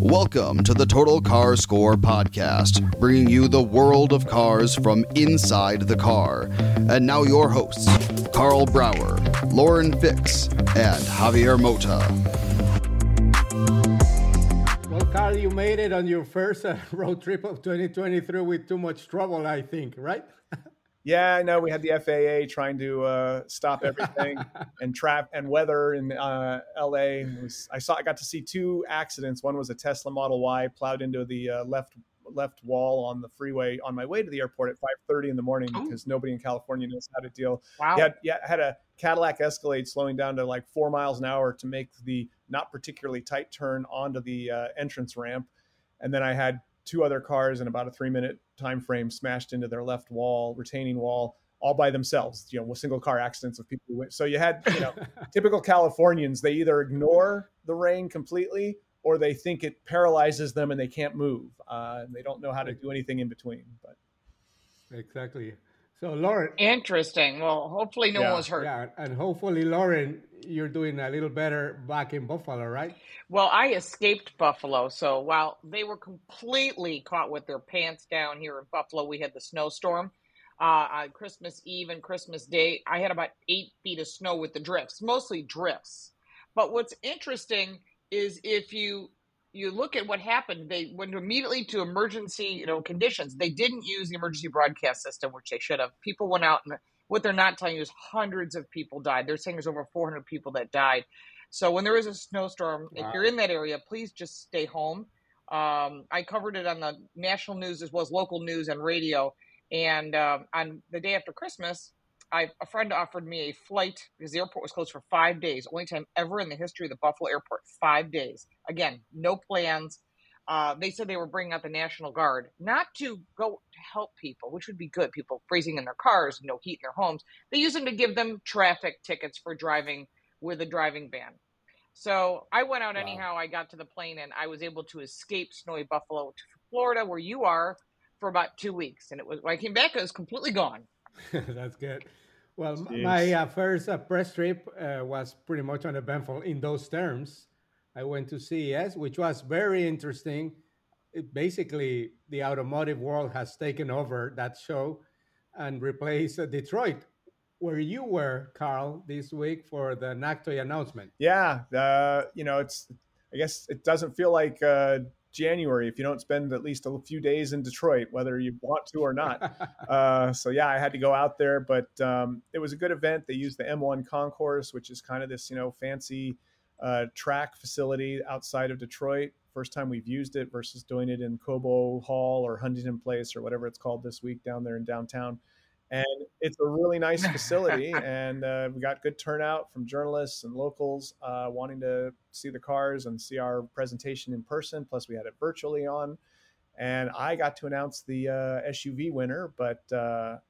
Welcome to the Total Car Score podcast, bringing you the world of cars from inside the car. And now your hosts, Carl Brouwer, Lauren Fix, and Javier Mota. Well, Carl, you made it on your first road trip of 2023 with too much trouble, I think, right? Yeah, no, we had the FAA trying to stop everything and weather in L.A. I got to see two accidents. One was a Tesla Model Y plowed into the left wall on the freeway on my way to the airport at 5:30 in the morning because nobody in California knows how to deal. Wow. I had a Cadillac Escalade slowing down to like 4 miles an hour to make the not particularly tight turn onto the entrance ramp. And then I had two other cars in about a 3-minute time frame smashed into their left wall, retaining wall, all by themselves, you know, with single car accidents of people who went. So you had, you know, typical Californians, they either ignore the rain completely or they think it paralyzes them and they can't move. And they don't know how to do anything in between. But exactly. So Lauren. Interesting. Well, hopefully no one was hurt. Yeah, and hopefully, Lauren, you're doing a little better back in Buffalo, right? Well, I escaped Buffalo. So while they were completely caught with their pants down here in Buffalo, we had the snowstorm on Christmas Eve and Christmas Day. I had about 8 feet of snow with the drifts, mostly drifts. But what's interesting is if you look at what happened, they went immediately to emergency conditions. They didn't use the emergency broadcast system, which they should have. People went out, and what they're not telling you is hundreds of people died. They're saying there's over 400 people that died. So when there is a snowstorm, If you're in that area, please just stay home. I covered it on the national news as well as local news and radio. And on the day after Christmas, a friend offered me a flight because the airport was closed for 5 days. Only time ever in the history of the Buffalo airport, 5 days. Again, no plans. They said they were bringing out the National Guard, not to go help people, which would be good. People freezing in their cars, no heat in their homes. They use them to give them traffic tickets for driving with a driving ban. So I went out anyhow. I got to the plane and I was able to escape snowy Buffalo to Florida, where you are, for about 2 weeks. And it was when I came back, it was completely gone. That's good. Well, my first press trip was pretty much uneventful in those terms. I went to CES, which was very interesting. Basically, the automotive world has taken over that show and replaced Detroit, where you were, Carl, this week for the NACTOI announcement. Yeah, I guess it doesn't feel like January if you don't spend at least a few days in Detroit, whether you want to or not. I had to go out there, but it was a good event. They used the M1 Concourse, which is kind of this, fancy track facility outside of Detroit. First time we've used it versus doing it in Cobo Hall or Huntington Place or whatever it's called this week down there in downtown. And it's a really nice facility. And we got good turnout from journalists and locals wanting to see the cars and see our presentation in person. Plus, we had it virtually on. And I got to announce the SUV winner. But that's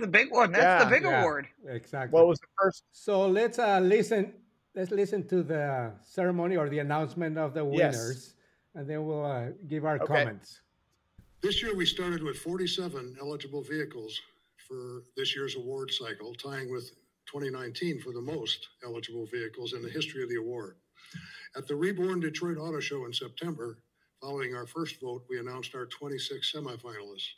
the big one. That's the big award. Exactly. What was the first? So let's listen. Let's listen to the ceremony or the announcement of the winners, and then we'll give our comments. This year, we started with 47 eligible vehicles for this year's award cycle, tying with 2019 for the most eligible vehicles in the history of the award. At the Reborn Detroit Auto Show in September, following our first vote, we announced our 26 semifinalists.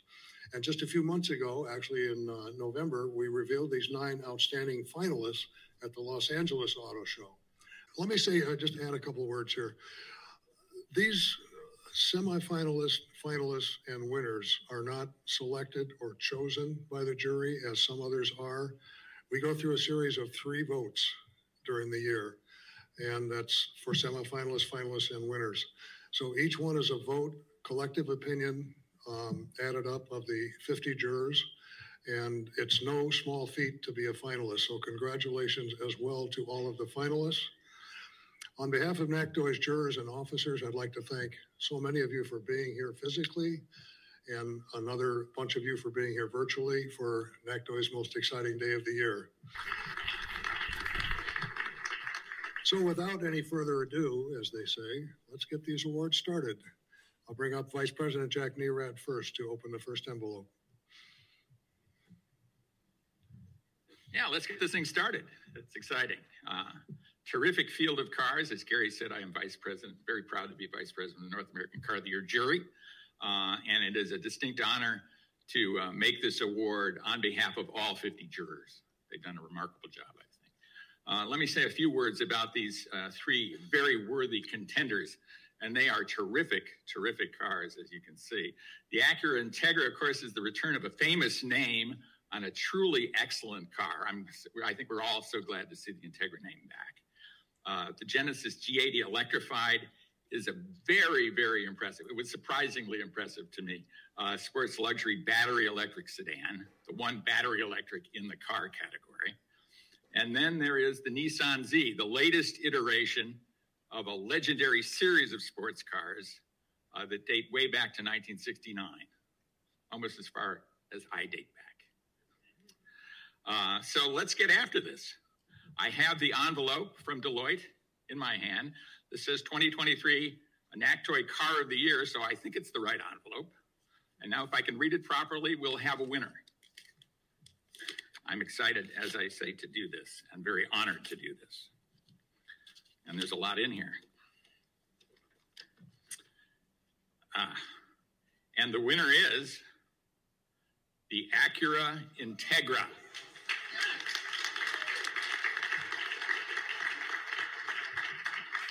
And just a few months ago, actually in November, we revealed these 9 outstanding finalists at the Los Angeles Auto Show. Let me say, just add a couple of words here. These semifinalists, finalists, and winners are not selected or chosen by the jury as some others are. We go through a series of 3 votes during the year, and that's for semifinalists, finalists, and winners. So each one is a vote, collective opinion added up of the 50 jurors, and it's no small feat to be a finalist. So congratulations as well to all of the finalists. On behalf of NACTOI's jurors and officers, I'd like to thank so many of you for being here physically, and another bunch of you for being here virtually for NACTOI's most exciting day of the year. So without any further ado, as they say, let's get these awards started. I'll bring up Vice President Jack Nerad first to open the first envelope. Yeah, let's get this thing started. It's exciting. Terrific field of cars. As Gary said, I am Vice President, very proud to be Vice President of the North American Car of the Year jury. And it is a distinct honor to make this award on behalf of all 50 jurors. They've done a remarkable job, I think. Let me say a few words about these 3 very worthy contenders. And they are terrific, terrific cars, as you can see. The Acura Integra, of course, is the return of a famous name on a truly excellent car. I think we're all so glad to see the Integra name back. The Genesis G80 Electrified is a very, very impressive. It was surprisingly impressive to me. Sports luxury battery electric sedan, the one battery electric in the car category. And then there is the Nissan Z, the latest iteration of a legendary series of sports cars that date way back to 1969, almost as far as I date back. So let's get after this. I have the envelope from Deloitte in my hand. This says 2023 NACTOI Car of the Year, so I think it's the right envelope. And now if I can read it properly, we'll have a winner. I'm excited, as I say, to do this. I'm very honored to do this. And there's a lot in here. And the winner is the Acura Integra.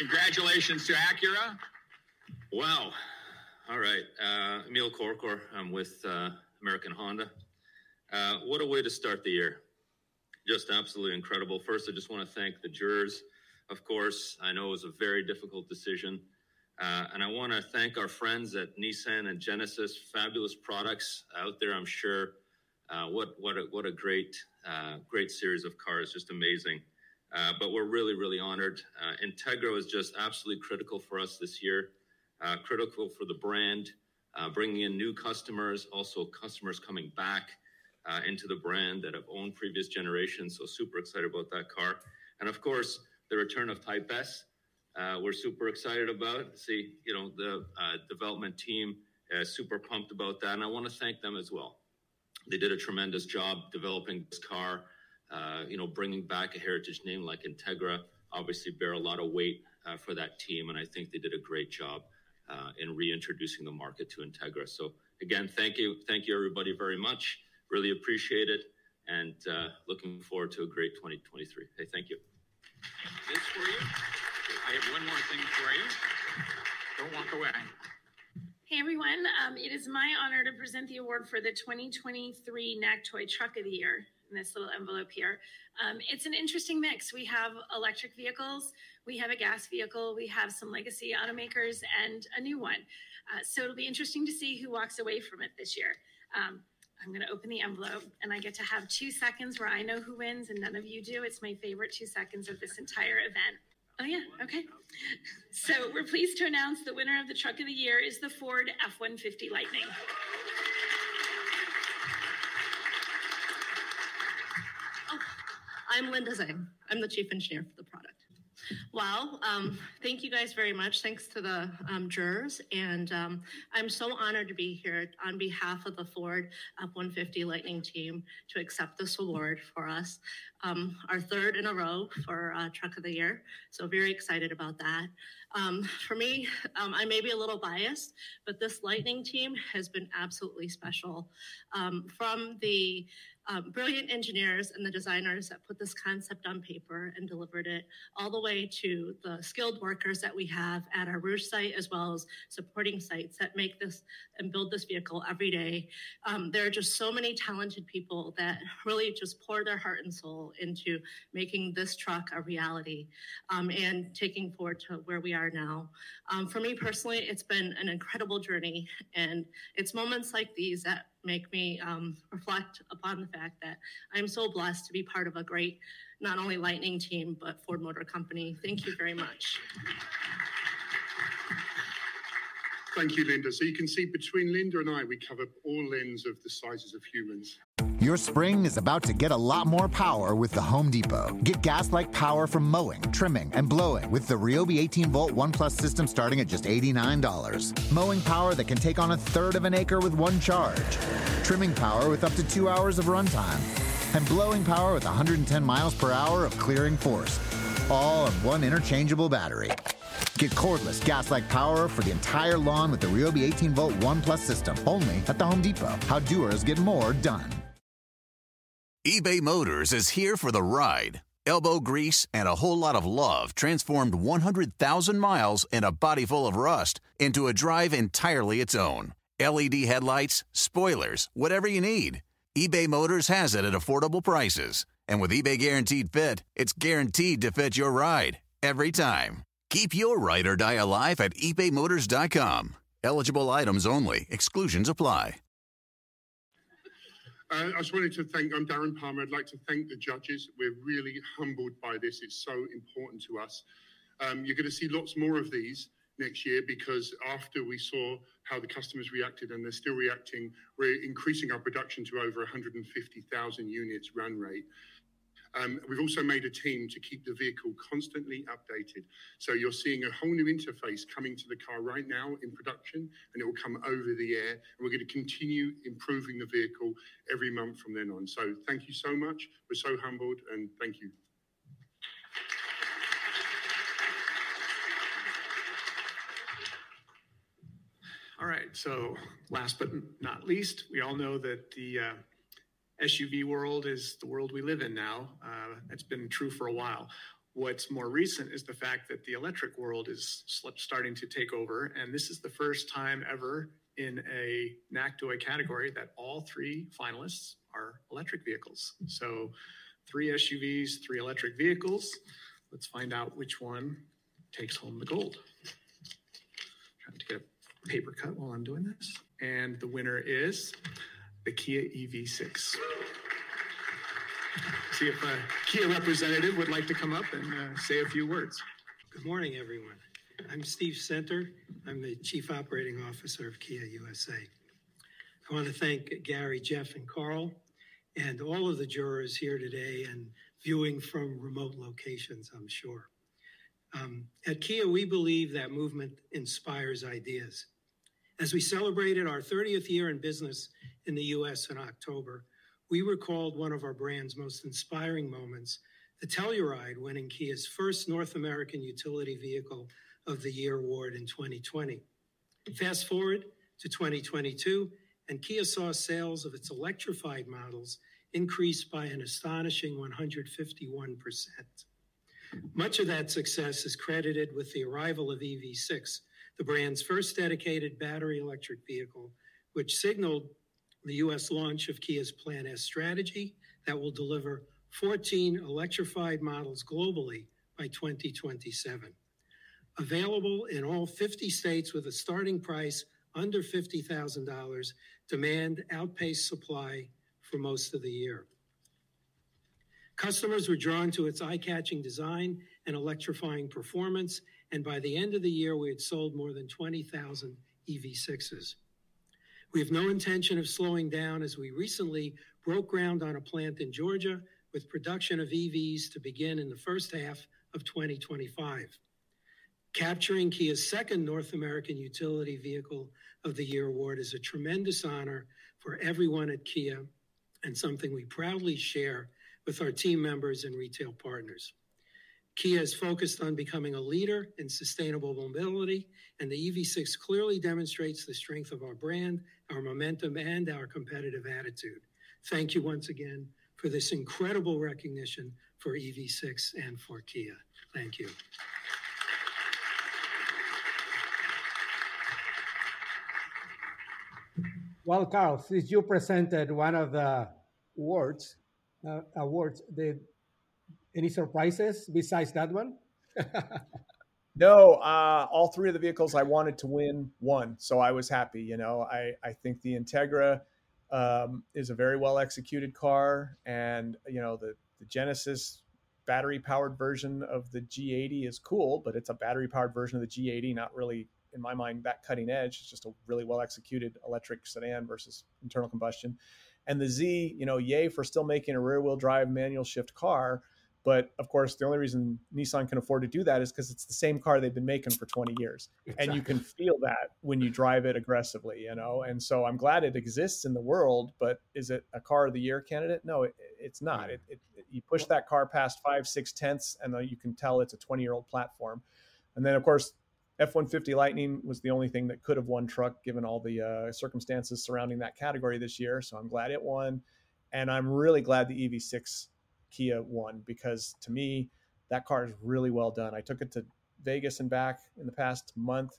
Congratulations to Acura. Wow. All right. Emil Corcor. I'm with American Honda. What a way to start the year. Just absolutely incredible. First, I just want to thank the jurors. Of course, I know it was a very difficult decision. And I want to thank our friends at Nissan and Genesis. Fabulous products out there, I'm sure. What a great, great series of cars. Just amazing. But we're really, really honored. Integra was just absolutely critical for us this year, critical for the brand, bringing in new customers, also customers coming back into the brand that have owned previous generations. So super excited about that car. And of course, the return of Type S, we're super excited about. See, you know, the development team is super pumped about that. And I want to thank them as well. They did a tremendous job developing this car. You know, bringing back a heritage name like Integra obviously bear a lot of weight for that team, and I think they did a great job in reintroducing the market to Integra. So again, thank you everybody very much. Really appreciate it, and looking forward to a great 2023. Hey, thank you. This for you. I have one more thing for you. Don't walk away. Hey everyone, it is my honor to present the award for the 2023 NACTOI Truck of the Year. In this little envelope here. It's an interesting mix. We have electric vehicles, we have a gas vehicle, we have some legacy automakers and a new one. So it'll be interesting to see who walks away from it this year. I'm gonna open the envelope and I get to have 2 seconds where I know who wins and none of you do. It's my favorite 2 seconds of this entire event. Oh yeah, okay. So we're pleased to announce the winner of the Truck of the Year is the Ford F-150 Lightning. I'm Linda Zang. I'm the chief engineer for the product. Well, thank you guys very much. Thanks to the jurors. And I'm so honored to be here on behalf of the Ford F-150 Lightning team to accept this award for us, our third in a row for Truck of the Year. So very excited about that. For me, I may be a little biased, but this Lightning team has been absolutely special. From the brilliant engineers and the designers that put this concept on paper and delivered it, all the way to the skilled workers that we have at our Rouge site, as well as supporting sites that make this and build this vehicle every day. There are just so many talented people that really just pour their heart and soul into making this truck a reality and taking Ford to where we are now. For me personally, it's been an incredible journey, and it's moments like these that make me reflect upon the fact that I'm so blessed to be part of a great, not only Lightning team, but Ford Motor Company. Thank you very much. Thank you, Linda. So you can see between Linda and I, we cover all lens of the sizes of humans. Your spring is about to get a lot more power with the Home Depot. Get gas-like power from mowing, trimming, and blowing with the Ryobi 18-volt OnePlus system starting at just $89. Mowing power that can take on a third of an acre with one charge. Trimming power with up to 2 hours of runtime. And blowing power with 110 miles per hour of clearing force. All on one interchangeable battery. Get cordless gas-like power for the entire lawn with the Ryobi 18-volt OnePlus system. Only at the Home Depot. How doers get more done. eBay Motors is here for the ride. Elbow grease and a whole lot of love transformed 100,000 miles and a body full of rust into a drive entirely its own. LED headlights, spoilers, whatever you need. eBay Motors has it at affordable prices. And with eBay Guaranteed Fit, it's guaranteed to fit your ride every time. Keep your ride or die alive at ebaymotors.com. Eligible items only. Exclusions apply. I just wanted to thank, I'm Darren Palmer. I'd like to thank the judges. We're really humbled by this. It's so important to us. You're going to see lots more of these next year, because after we saw how the customers reacted, and they're still reacting, we're increasing our production to over 150,000 units run rate. We've also made a team to keep the vehicle constantly updated. So you're seeing a whole new interface coming to the car right now in production, and it will come over the air. And we're going to continue improving the vehicle every month from then on. So thank you so much. We're so humbled, and thank you. All right. So last but not least, we all know that the SUV world is the world we live in now. It's been true for a while. What's more recent is the fact that the electric world is starting to take over, and this is the first time ever in a NACTOI category that all three finalists are electric vehicles. So three SUVs, three electric vehicles. Let's find out which one takes home the gold. I'm trying to get a paper cut while I'm doing this. And the winner is the Kia EV6. See if a Kia representative would like to come up and say a few words. Good morning, everyone. I'm Steve Center. I'm the Chief Operating Officer of Kia USA. I want to thank Gary, Jeff, and Carl, and all of the jurors here today and viewing from remote locations, I'm sure. At Kia, we believe that movement inspires ideas. As we celebrated our 30th year in business in the U.S. in October, we recalled one of our brand's most inspiring moments, the Telluride winning Kia's first North American Utility Vehicle of the Year award in 2020. Fast forward to 2022, and Kia saw sales of its electrified models increase by an astonishing 151%. Much of that success is credited with the arrival of EV6, the brand's first dedicated battery electric vehicle, which signaled the U.S. launch of Kia's Plan S strategy that will deliver 14 electrified models globally by 2027. Available in all 50 states with a starting price under $50,000, demand outpaced supply for most of the year. Customers were drawn to its eye-catching design and electrifying performance, and by the end of the year, we had sold more than 20,000 EV6s. We have no intention of slowing down, as we recently broke ground on a plant in Georgia with production of EVs to begin in the first half of 2025, capturing Kia's second North American Utility Vehicle of the Year award is a tremendous honor for everyone at Kia and something we proudly share with our team members and retail partners. Kia is focused on becoming a leader in sustainable mobility, and the EV6 clearly demonstrates the strength of our brand, our momentum, and our competitive attitude. Thank you once again for this incredible recognition for EV6 and for Kia. Thank you. Well, Carl, since you presented one of the awards, any surprises besides that one? No, all three of the vehicles I wanted to win won, so I was happy. You know, I think the Integra is a very well executed car, and you know the Genesis battery powered version of the G80 is cool, but it's a battery powered version of the G80, not really in my mind that cutting edge. It's just a really well executed electric sedan versus internal combustion. And the Z, you know, yay for still making a rear wheel drive manual shift car. But of course, the only reason Nissan can afford to do that is because it's the same car they've been making for 20 years. Exactly. And you can feel that when you drive it aggressively, you know? And so I'm glad it exists in the world, but is it a car of the year candidate? No, it's not. You push that car past 5, 6 tenths, and you can tell it's a 20-year-old platform. And then of course, F-150 Lightning was the only thing that could have won truck given all the circumstances surrounding that category this year. So I'm glad it won. And I'm really glad the EV6 Kia won, because to me, that car is really well done. I took it to Vegas and back in the past month.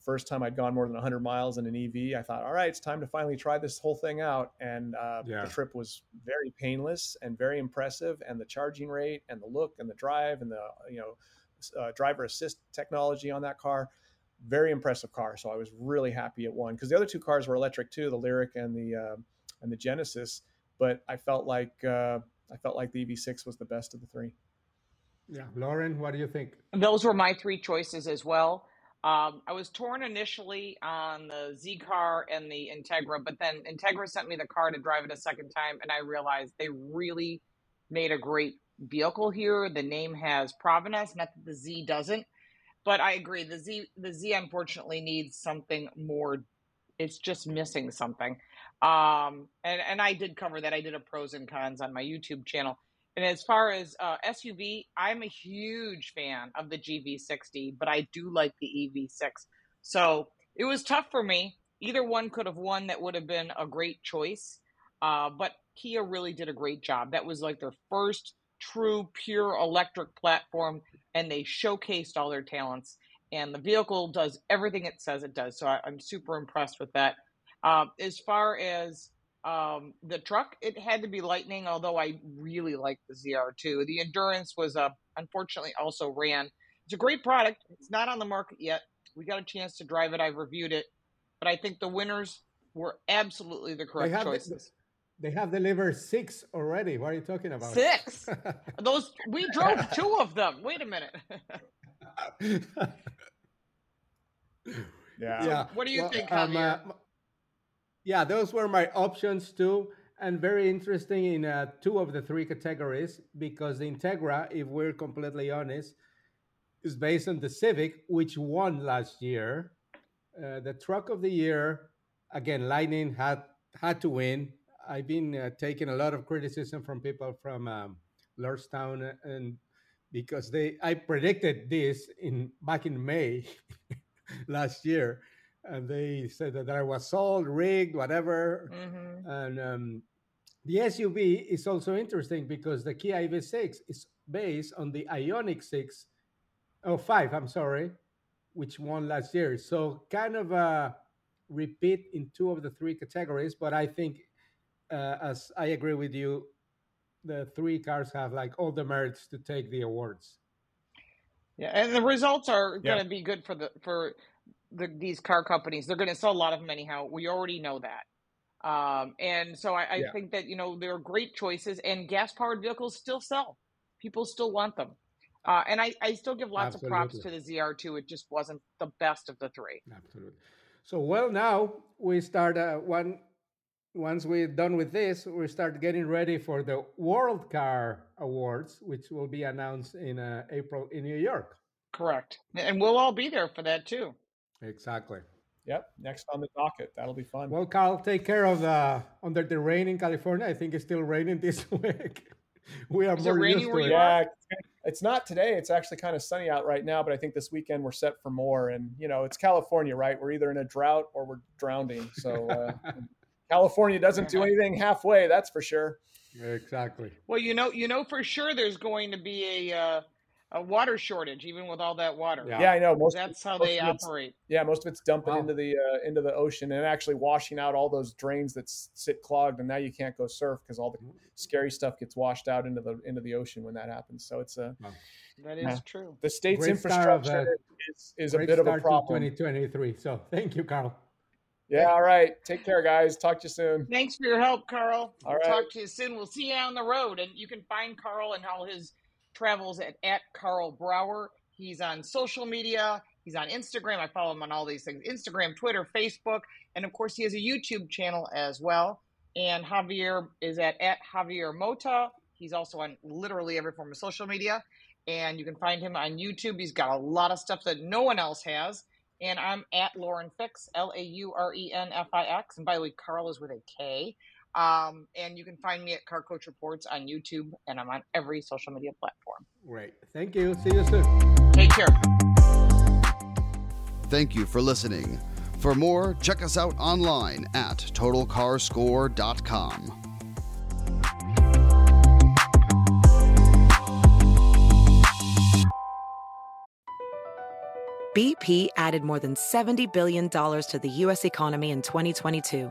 First time I'd gone more than 100 miles in an EV. I thought, all right, it's time to finally try this whole thing out. And The trip was very painless and very impressive. And the charging rate and the look and the drive and the, you know, driver assist technology on that car, very impressive car. So I was really happy it won, because the other two cars were electric too, the Lyric and the Genesis. But I felt like the EV6 was the best of the three. Yeah. Lauren, what do you think? Those were my three choices as well. I was torn initially on the Z car and the Integra, but then Integra sent me the car to drive it a second time, and I realized they really made a great vehicle here. The name has provenance, not that the Z doesn't, but I agree. The Z unfortunately needs something more. It's just missing something. And I did cover that. I did a pros and cons on my YouTube channel. And as far as SUV, I'm a huge fan of the GV60, but I do like the EV6. So it was tough for me. Either one could have won. That would have been a great choice. But Kia really did a great job. That was like their first true, pure electric platform, and they showcased all their talents. And the vehicle does everything it says it does. So I'm super impressed with that. As far as the truck, it had to be Lightning, although I really like the ZR2. The Endurance was, unfortunately, also ran. It's a great product. It's not on the market yet. We got a chance to drive it. I've reviewed it. But I think the winners were absolutely the correct choices. They have delivered 6 already. What are you talking about? 6? Those, we drove 2 of them. Wait a minute. Yeah. What do you think, Javier? Yeah, those were my options too, and very interesting in 2 of the 3 categories, because the Integra, if we're completely honest, is based on the Civic, which won last year. The Truck of the Year, again, Lightning had to win. I've been taking a lot of criticism from people from Lordstown, and because I predicted this back in May last year, and they said that I was sold, rigged, whatever. Mm-hmm. And the SUV is also interesting because the Kia EV6 is based on the Ioniq 5, which won last year. So kind of a repeat in 2 of the 3 categories, but I think. As I agree with you, the 3 cars have like all the merits to take the awards. Yeah, and the results are going to be good for these car companies. They're going to sell a lot of them anyhow. We already know that. And so I think that, you know, they're great choices, and gas-powered vehicles still sell. People still want them. And I still give lots of props to the ZR2. It just wasn't the best of the 3. Absolutely. So, well, now we start one once we're done with this, we start getting ready for the World Car Awards, which will be announced in April in New York. Correct. And we'll all be there for that, too. Exactly. Yep. Next on the docket. That'll be fun. Well, Carl, take care of under the rain in California. I think it's still raining this week. We are more used to it. Yeah, it's not today. It's actually kind of sunny out right now, but I think this weekend we're set for more. And, you know, it's California, right? We're either in a drought or we're drowning. So California doesn't do anything halfway. That's for sure. Yeah, exactly. Well, you know, for sure there's going to be a water shortage, even with all that water. Yeah, I know. That's how they operate. Yeah, most of it's dumping into the ocean and actually washing out all those drains that sit clogged, and now you can't go surf because all the scary stuff gets washed out into the ocean when that happens. So it's that is true. The state's infrastructure is a bit of a problem. 2023. So thank you, Carl. Yeah. All right. Take care, guys. Talk to you soon. Thanks for your help, Carl. All right. Talk to you soon. We'll see you on the road, and you can find Carl and all his travels at Carl Brouwer. He's on social media. He's on Instagram. I follow him on all these things: Instagram, Twitter, Facebook, and of course, he has a YouTube channel as well. And Javier is at Javier Mota. He's also on literally every form of social media, and you can find him on YouTube. He's got a lot of stuff that no one else has. And I'm at Lauren Fix, LAURENFIX. And by the way, Carl is with a K. And you can find me at Car Coach Reports on YouTube, and I'm on every social media platform. Great. Thank you. See you soon. Take care. Thank you for listening. For more, check us out online at TotalCarScore.com. BP added more than $70 billion to the U.S. economy in 2022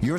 Your